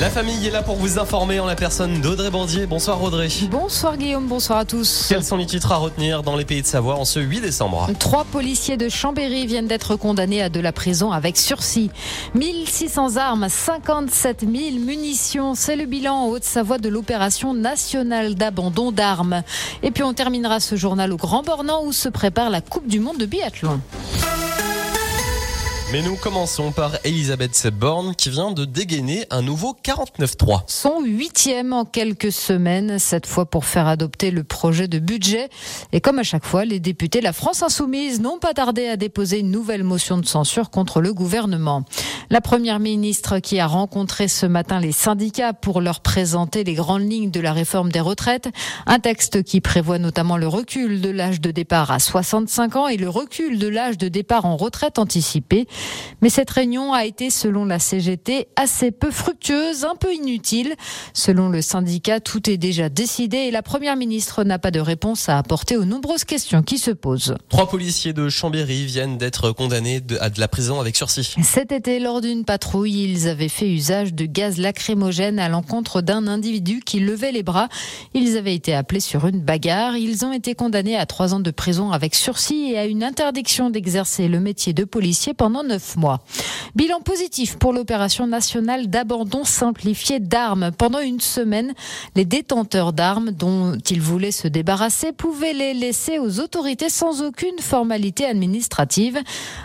La famille est là pour vous informer en la personne d'Audrey Bordier. Bonsoir Audrey. Bonsoir Guillaume, bonsoir à tous. Quels sont les titres à retenir dans les pays de Savoie en ce 8 décembre ? 3 policiers de Chambéry viennent d'être condamnés à de la prison avec sursis. 1600 armes, 57 000 munitions. C'est le bilan en Haute-Savoie de l'opération nationale d'abandon d'armes. Et puis on terminera ce journal au Grand Bornand où se prépare la Coupe du Monde de Biathlon. Mais nous commençons par Elisabeth Borne qui vient de dégainer un nouveau 49.3. Son 8e en quelques semaines, cette fois pour faire adopter le projet de budget. Et comme à chaque fois, les députés de la France Insoumise n'ont pas tardé à déposer une nouvelle motion de censure contre le gouvernement. La première ministre qui a rencontré ce matin les syndicats pour leur présenter les grandes lignes de la réforme des retraites. Un texte qui prévoit notamment le recul de l'âge de départ à 65 ans et le recul de l'âge de départ en retraite anticipée. Mais cette réunion a été, selon la CGT, assez peu fructueuse, un peu inutile. Selon le syndicat, tout est déjà décidé et la première ministre n'a pas de réponse à apporter aux nombreuses questions qui se posent. 3 policiers de Chambéry viennent d'être condamnés à de la prison avec sursis. Cet été, lors d'une patrouille, ils avaient fait usage de gaz lacrymogène à l'encontre d'un individu qui levait les bras. Ils avaient été appelés sur une bagarre. Ils ont été condamnés à 3 ans de prison avec sursis et à une interdiction d'exercer le métier de policier pendant 9 mois. Bilan positif pour l'opération nationale d'abandon simplifié d'armes. Pendant une semaine, les détenteurs d'armes dont ils voulaient se débarrasser pouvaient les laisser aux autorités sans aucune formalité administrative.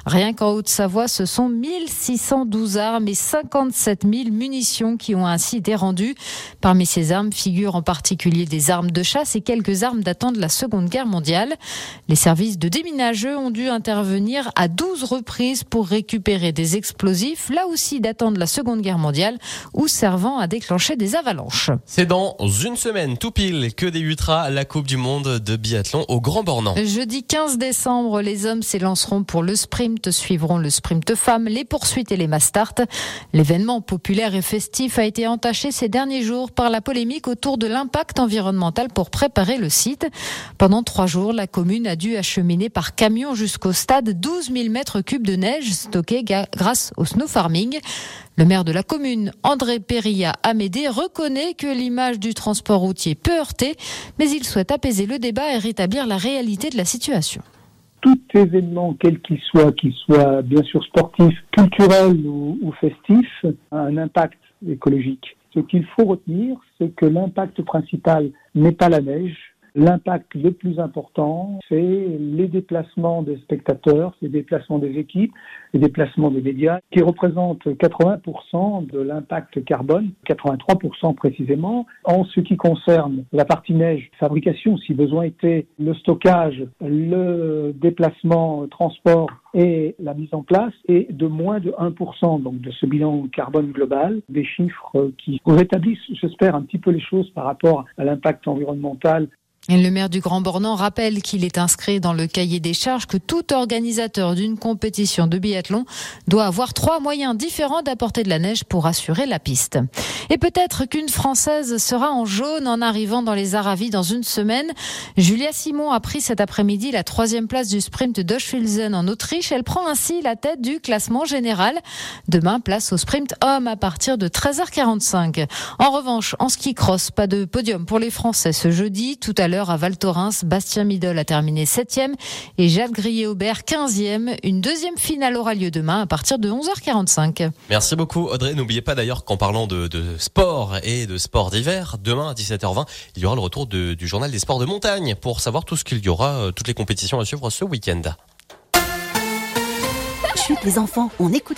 Rien qu'en Haute-Savoie, ce sont 1612 armes et 57 000 munitions qui ont ainsi été rendues. Parmi ces armes figurent en particulier des armes de chasse et quelques armes datant de la Seconde Guerre mondiale. Les services de déminage ont dû intervenir à 12 reprises pour récupérer des explosifs, là aussi datant de la Seconde Guerre mondiale, ou servant à déclencher des avalanches. C'est dans une semaine, tout pile, que débutera la Coupe du Monde de Biathlon au Grand Bornand. Jeudi 15 décembre, les hommes s'élanceront pour le sprint, suivront le sprint femmes, les poursuites et les mass starts. L'événement populaire et festif a été entaché ces derniers jours par la polémique autour de l'impact environnemental pour préparer le site. Pendant 3 jours, la commune a dû acheminer par camion jusqu'au stade 12 000 m3 de neige stockée grâce au snow farming. Le maire de la commune, André Perilla-Amédé, reconnaît que l'image du transport routier peut heurter, mais il souhaite apaiser le débat et rétablir la réalité de la situation. Tout événement, quel qu'il soit, qu'il soit bien sûr sportif, culturel ou festif, a un impact écologique. Ce qu'il faut retenir, c'est que l'impact principal n'est pas la neige. L'impact le plus important, c'est les déplacements des spectateurs, les déplacements des équipes, les déplacements des médias, qui représentent 80% de l'impact carbone, 83% précisément. En ce qui concerne la partie neige, fabrication, si besoin était, le stockage, le déplacement, transport et la mise en place est de moins de 1% donc de ce bilan carbone global, des chiffres qui rétablissent, j'espère, un petit peu les choses par rapport à l'impact environnemental. Le maire du Grand Bornand rappelle qu'il est inscrit dans le cahier des charges que tout organisateur d'une compétition de biathlon doit avoir 3 moyens différents d'apporter de la neige pour assurer la piste. Et peut-être qu'une Française sera en jaune en arrivant dans les Aravis dans une semaine. Julia Simon a pris cet après-midi la 3e place du sprint d'Hochfilzen en Autriche. Elle prend ainsi la tête du classement général. Demain, place au sprint homme à partir de 13h45. En revanche, en ski cross, pas de podium pour les Français ce jeudi. Tout à l'heure, à Val Thorens, Bastien Midol a terminé 7e et Jade Grillet-Aubert 15e. Une 2e finale aura lieu demain à partir de 11h45. Merci beaucoup Audrey. N'oubliez pas d'ailleurs qu'en parlant de sport et de sport d'hiver, demain à 17h20, il y aura le retour du journal des sports de montagne pour savoir tout ce qu'il y aura, toutes les compétitions à suivre ce week-end. Chut les enfants, on écoute la...